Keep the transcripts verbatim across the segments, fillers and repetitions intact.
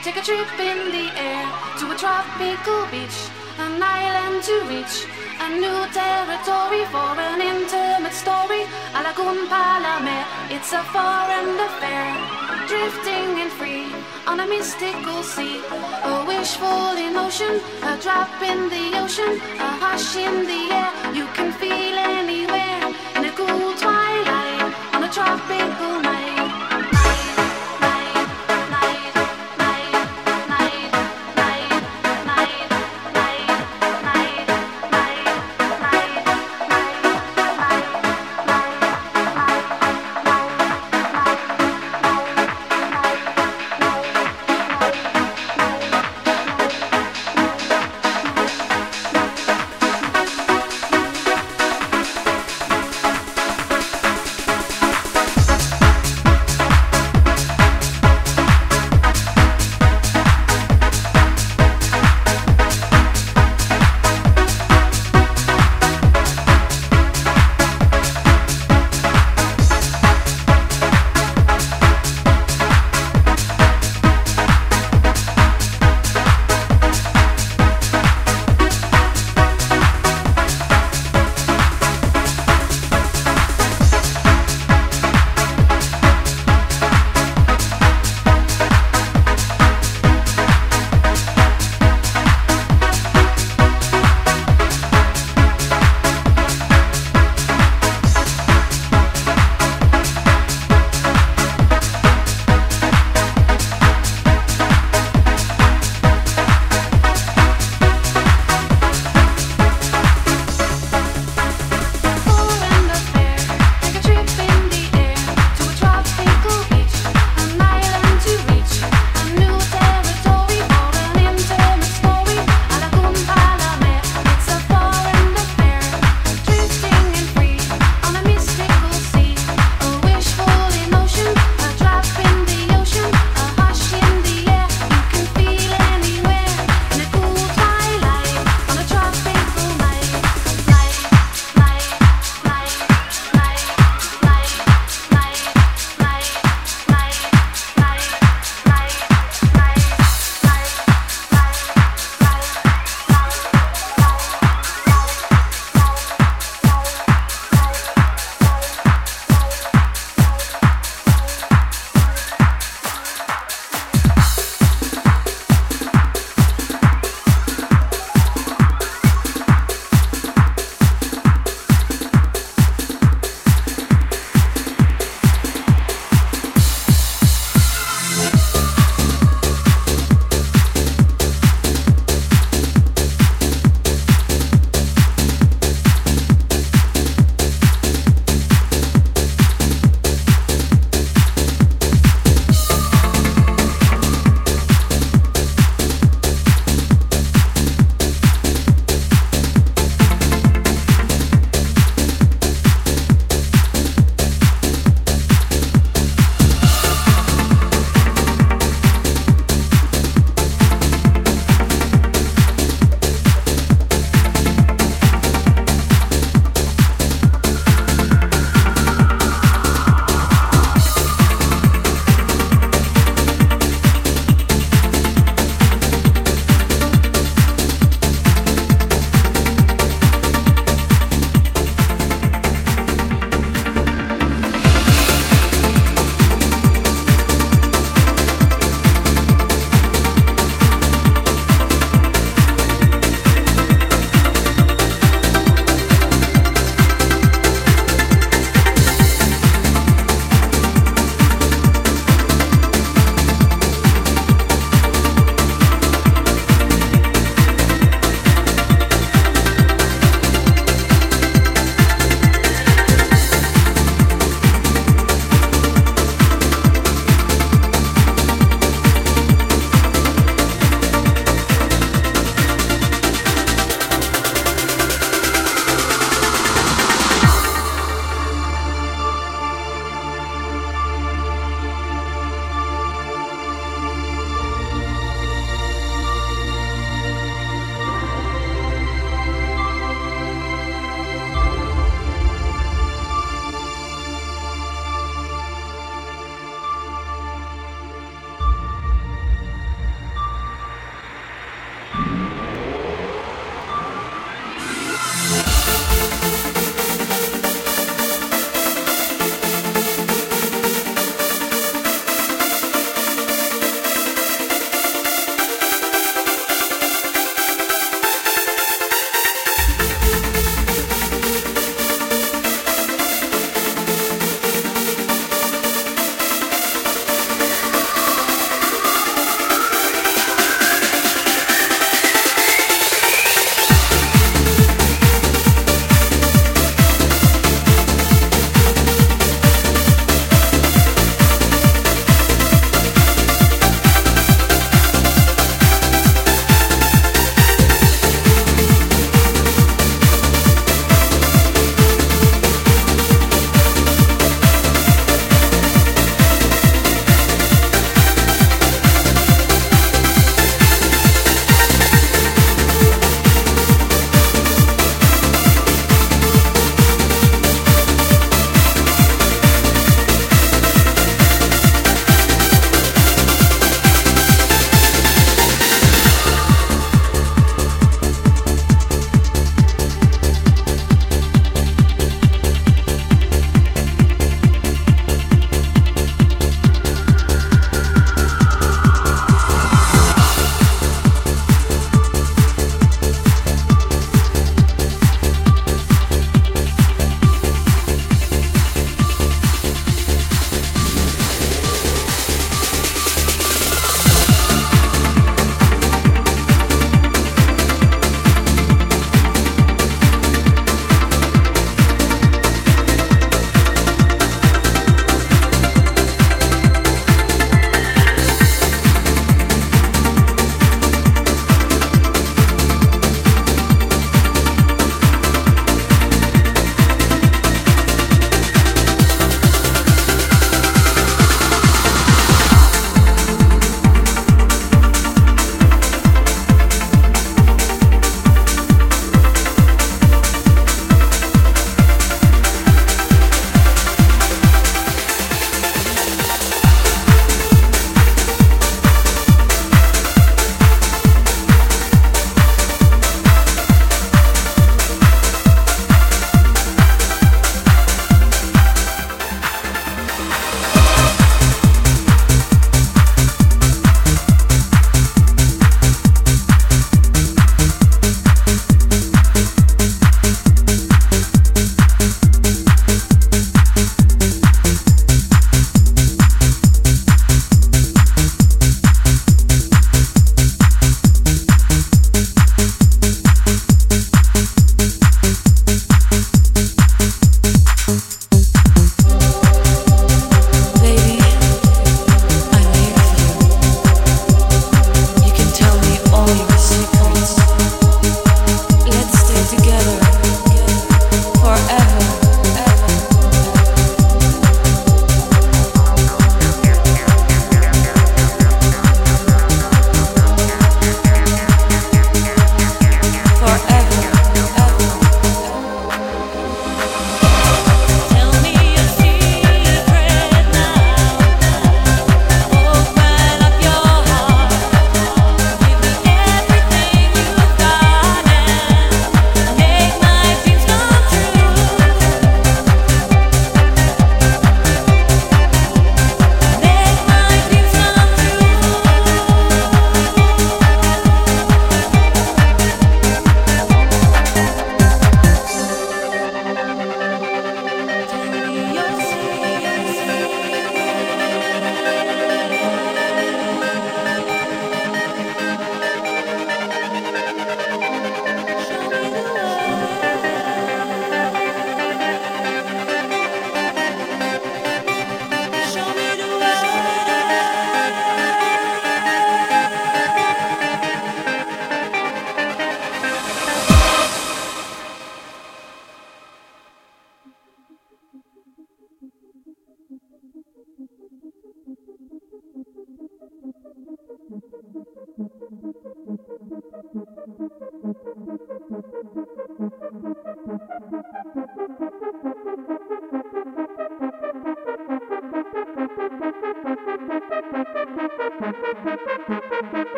Take a trip in the air to a tropical beach, an island to reach, a new territory for an intimate story. A lagoon palame, it's a foreign affair, drifting and free on a mystical sea. A wishful in ocean, a drop in the ocean, a hush in the air you can feel anywhere. In a cool twilight on a tropical night.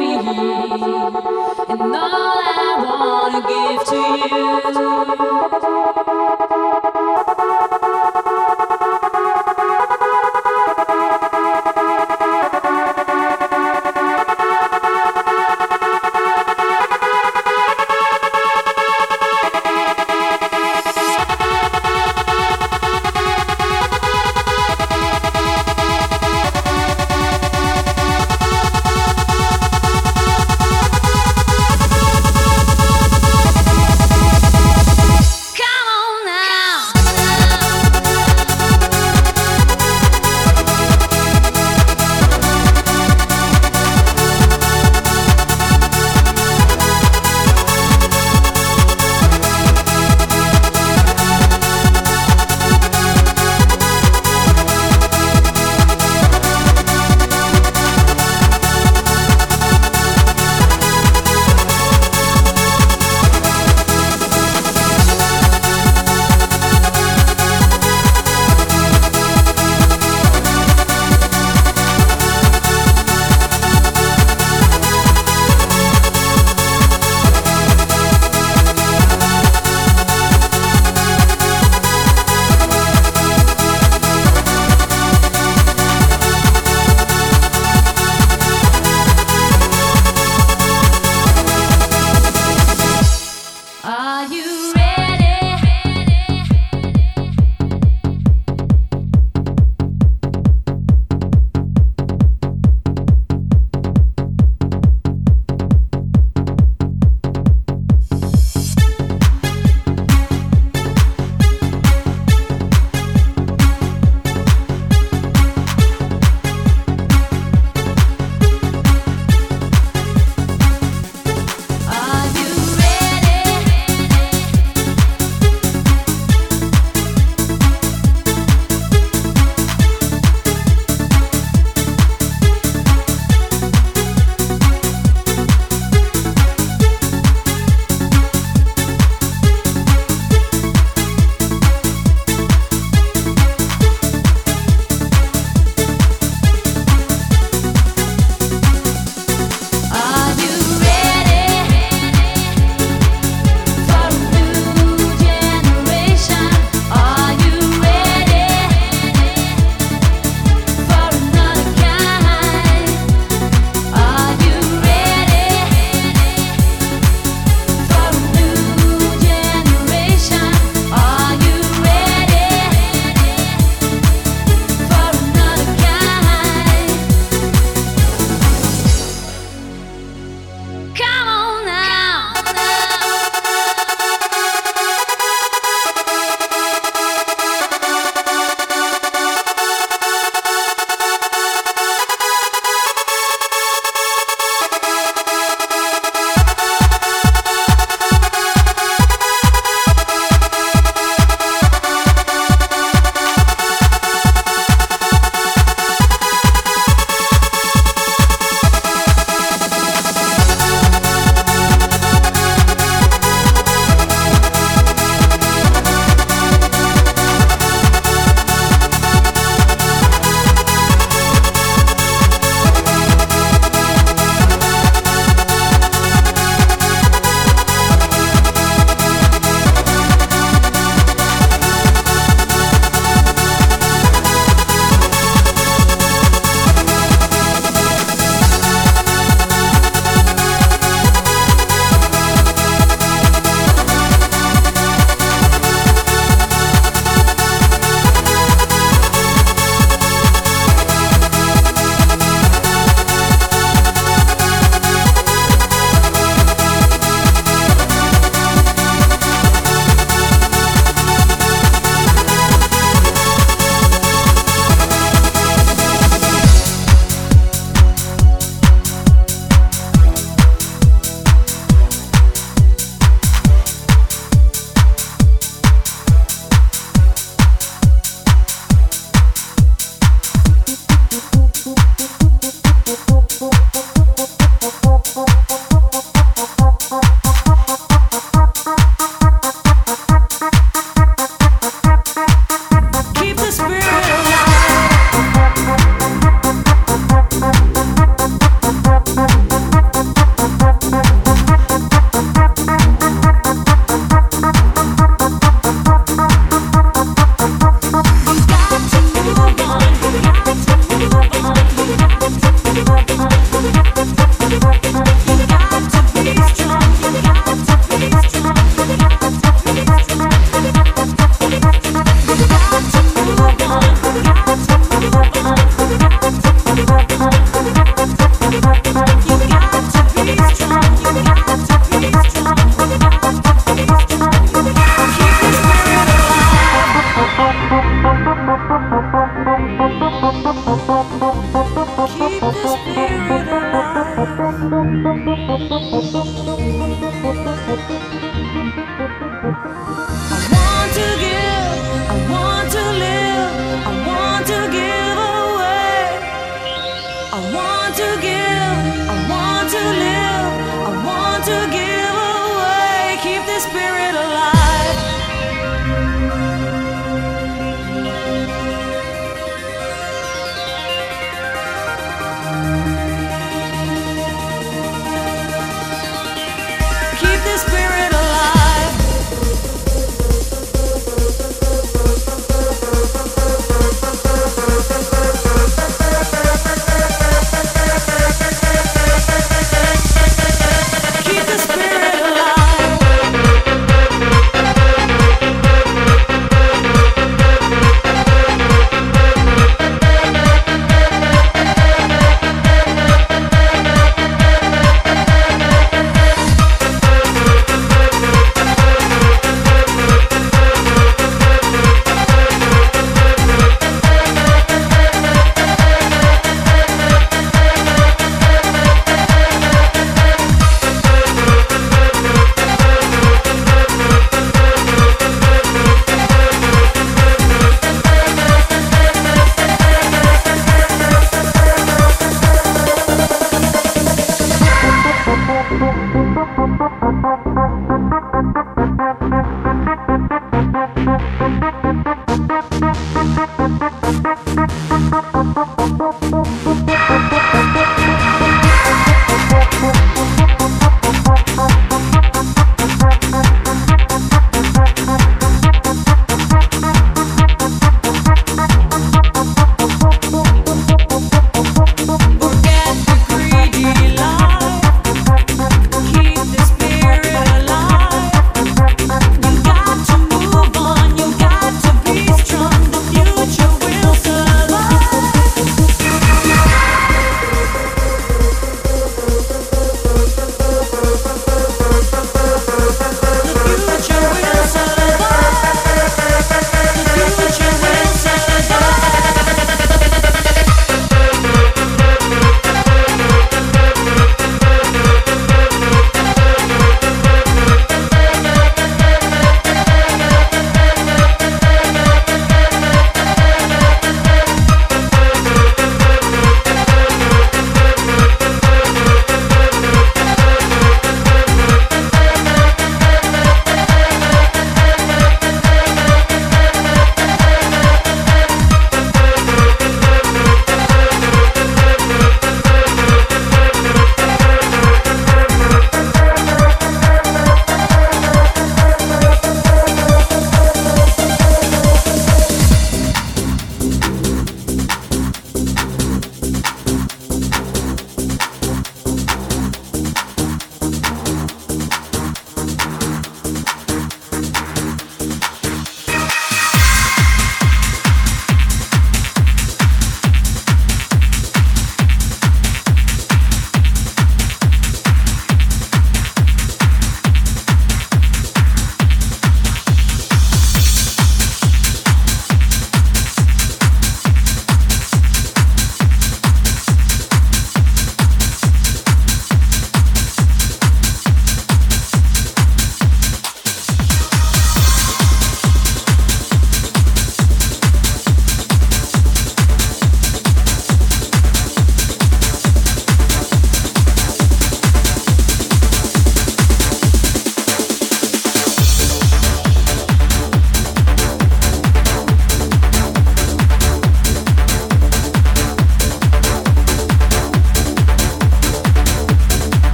feet, and all I wanna give to you.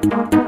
We'll be right back.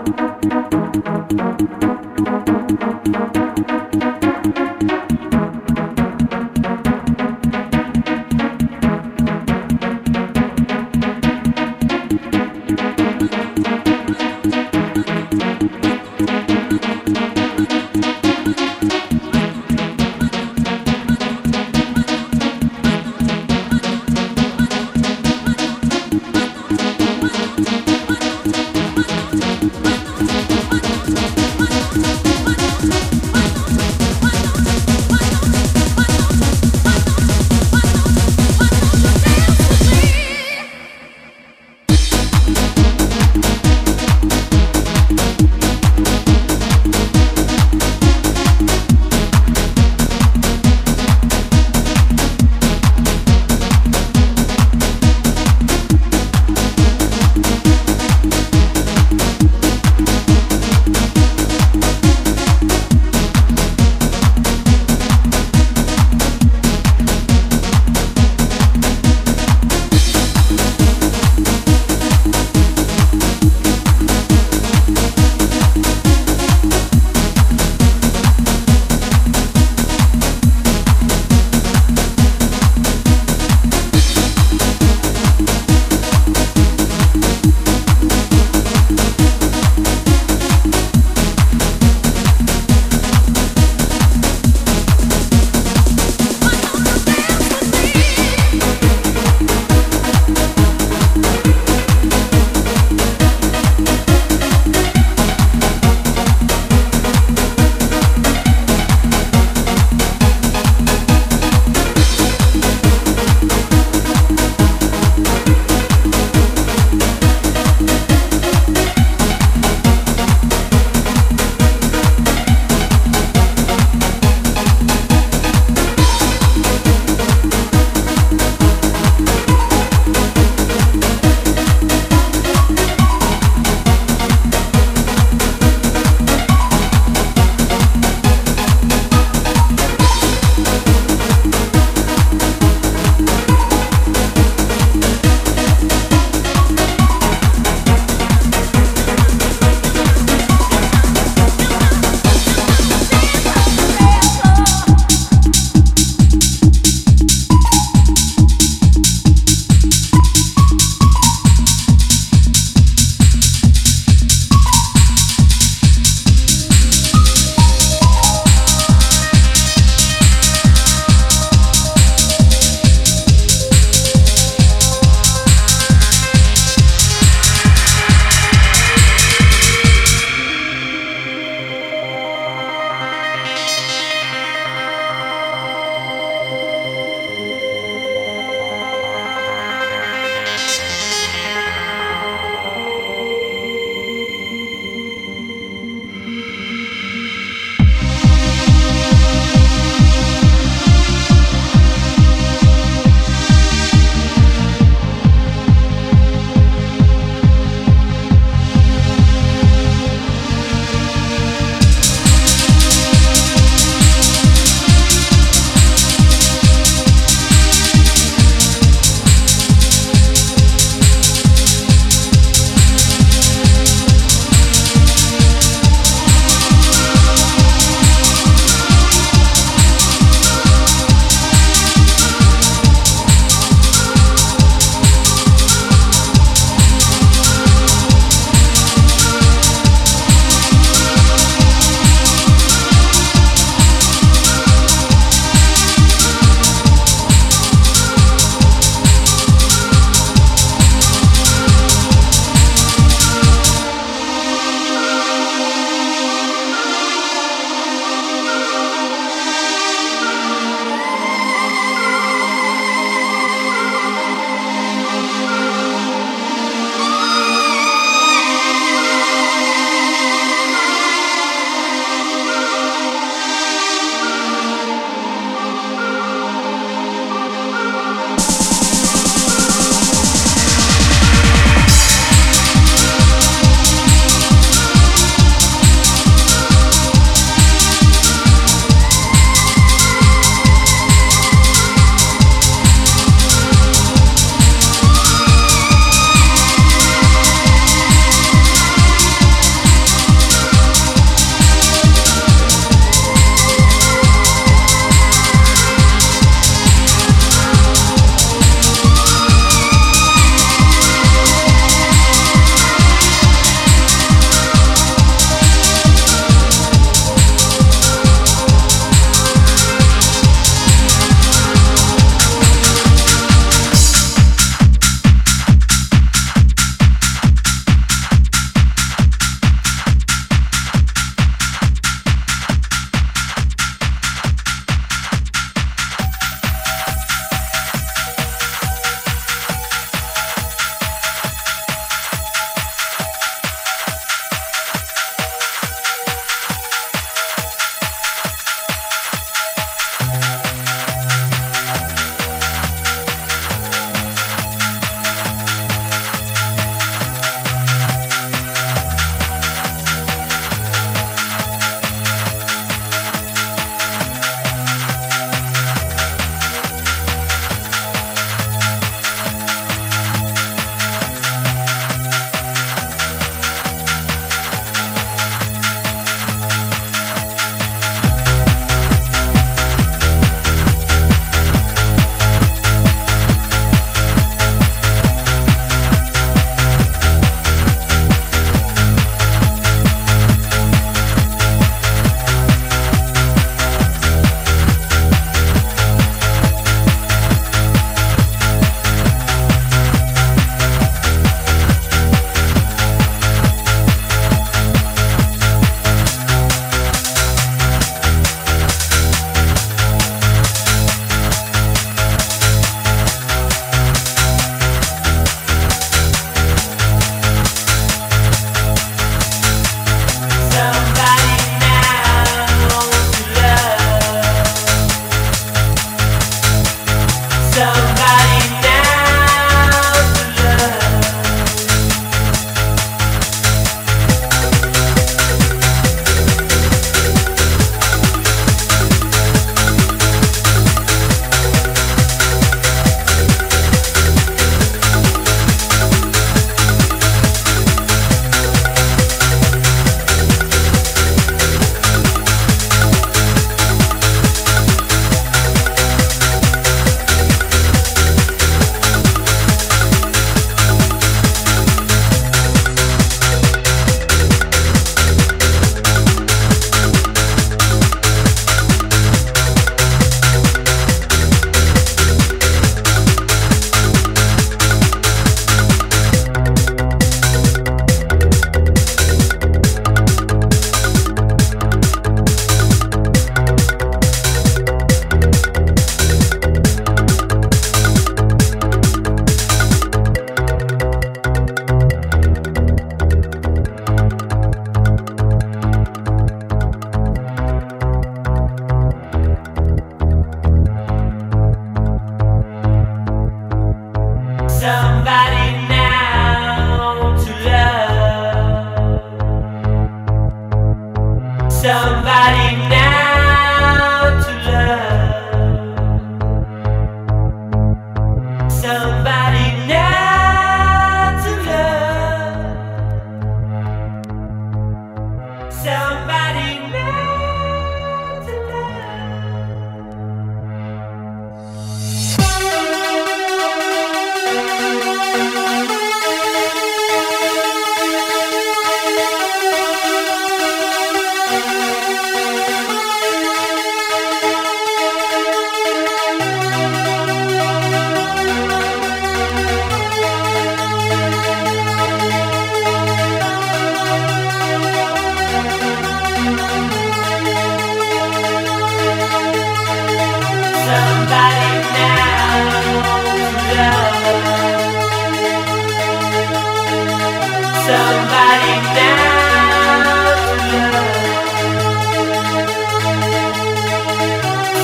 somebody down to love.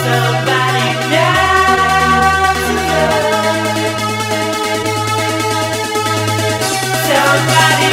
Somebody down to love. Somebody down.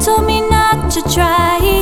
Told me not to try.